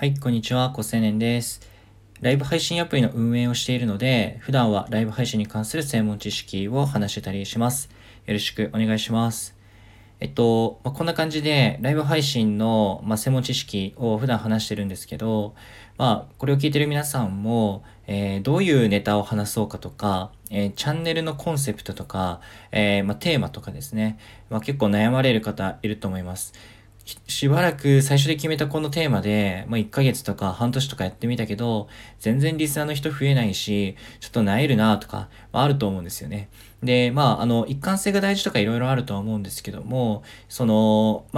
はい、こんにちは、こっせいねんです。ライブ配信アプリの運営をしているので、普段はライブ配信に関する専門知識を話したりします。よろしくお願いします。こんな感じでライブ配信の、専門知識を普段話してるんですけど、これを聞いてる皆さんも、どういうネタを話そうかとか、チャンネルのコンセプトとか、テーマとかですね、結構悩まれる方いると思います。しばらく最初で決めたこのテーマで、1ヶ月とか半年とかやってみたけど、全然リスナーの人増えないし、ちょっと萎えるなとか、あると思うんですよね。で、一貫性が大事とかいろいろあるとは思うんですけども、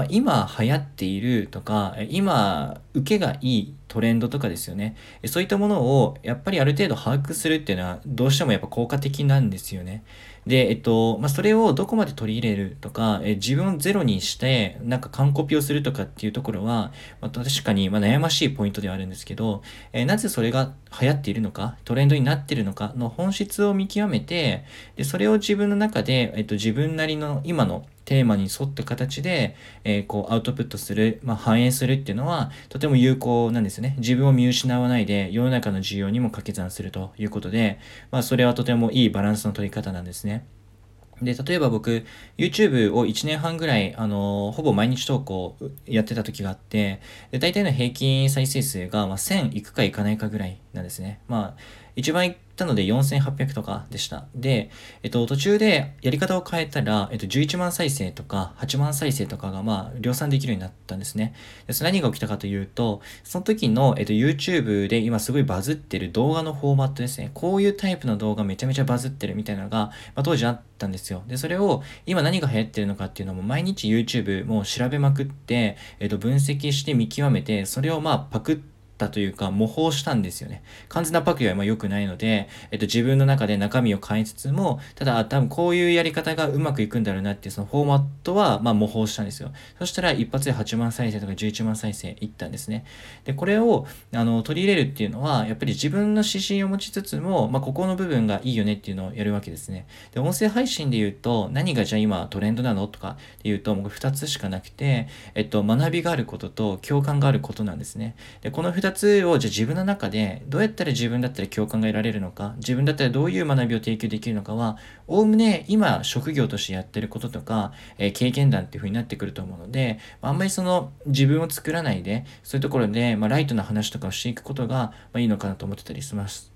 今流行っているとか、今受けがいいトレンドとかですよね。そういったものをやっぱりある程度把握するっていうのはどうしてもやっぱ効果的なんですよね。で、それをどこまで取り入れるとか、自分をゼロにしてなんか完コピをするとかっていうところは、確かに悩ましいポイントではあるんですけど、なぜそれが流行っているのか、トレンドになっているのかの本質を見極めて、でそれを自分の中で、自分なりの今のテーマに沿った形で、アウトプットする、反映するっていうのはとても有効なんですよね。自分を見失わないで世の中の需要にも掛け算するということで、それはとてもいいバランスの取り方なんですね。で、例えば僕、YouTube を1年半ぐらい、ほぼ毎日投稿やってた時があって、で大体の平均再生数が、1000いくかいかないかぐらいなんですね。一番いったので4800とかでした。で、途中でやり方を変えたら、11万再生とか8万再生とかが、量産できるようになったんですね。で、何が起きたかというと、その時の、YouTube で今すごいバズってる動画のフォーマットですね。こういうタイプの動画めちゃめちゃバズってるみたいなのが、当時あったんですよ。で、それを今何が流行ってるのかっていうのも毎日 YouTube も調べまくって、分析して見極めて、それをパクッというか模倣したんですよね。完全なパクリは良くないので、自分の中で中身を変えつつも、ただ多分こういうやり方がうまくいくんだろうなっていうそのフォーマットは模倣したんですよ。そしたら一発で8万再生とか11万再生いったんですね。で、これを取り入れるっていうのはやっぱり自分の指針を持ちつつも、ここの部分がいいよねっていうのをやるわけですね。で、音声配信で言うと何がじゃあ今トレンドなのとかっていうともう2つしかなくて、学びがあることと共感があることなんですね。で、この2つをじゃあ自分の中でどうやったら自分だったら共感が得られるのか、自分だったらどういう学びを提供できるのかは、おおむね今職業としてやってることとか、経験談っていう風になってくると思うので、あんまり自分を作らないで、そういうところで、ライトな話とかをしていくことが、いいのかなと思ってたりします。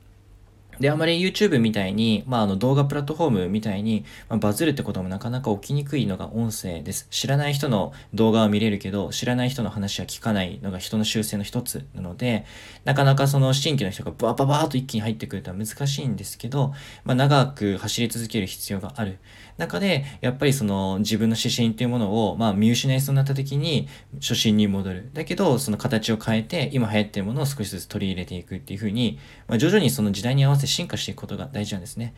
で、あまり YouTube みたいに、動画プラットフォームみたいに、バズるってこともなかなか起きにくいのが音声です。知らない人の動画は見れるけど、知らない人の話は聞かないのが人の習性の一つなので、なかなか新規の人がバーッと一気に入ってくるとは難しいんですけど、長く走り続ける必要がある中で、やっぱり自分の指針というものを、見失いそうになった時に初心に戻る。だけど、形を変えて、今流行っているものを少しずつ取り入れていくっていうふうに、徐々に時代に合わせて進化していくことが大事なんですね。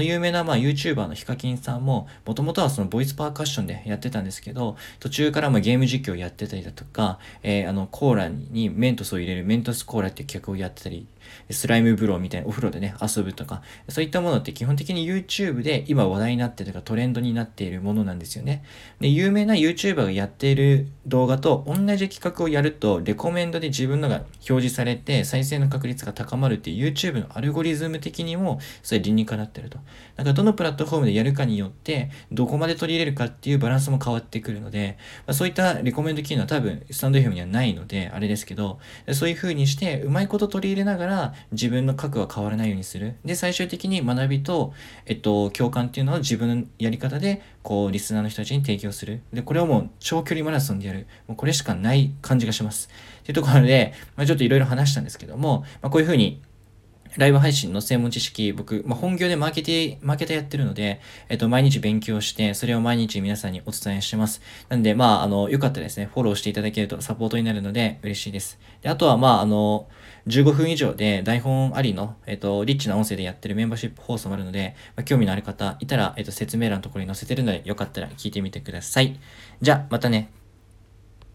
有名なYouTuber のヒカキンさんも元々はボイスパーカッションでやってたんですけど、途中からゲーム実況をやってたりだとか、コーラにメントスを入れるメントスコーラっていう企画をやってたり、スライム風呂みたいなお風呂でね遊ぶとか、そういったものって基本的に YouTube で今話題になってるとかトレンドになっているものなんですよね。で、有名な YouTuber がやっている動画と同じ企画をやるとレコメンドで自分のが表示されて再生の確率が高まるっていう YouTube のアルゴリズム的にもそれ理にかなってると。だからどのプラットフォームでやるかによってどこまで取り入れるかっていうバランスも変わってくるので、そういったレコメンド機能は多分スタンドFMにはないのであれですけど、そういう風にしてうまいこと取り入れながら自分の核は変わらないようにする。で、最終的に学びと、共感っていうのを自分のやり方でリスナーの人たちに提供する。で、これをもう長距離マラソンでやる。もうこれしかない感じがします。っていうところで、ちょっといろいろ話したんですけども、こういう風にライブ配信の専門知識、僕、本業でマーケターやってるので、毎日勉強して、それを毎日皆さんにお伝えしてます。なんで、よかったですね、フォローしていただけるとサポートになるので嬉しいです。で、あとは、15分以上で台本ありの、リッチな音声でやってるメンバーシップ放送もあるので、興味のある方いたら、説明欄のところに載せてるので、よかったら聞いてみてください。じゃあ、またね。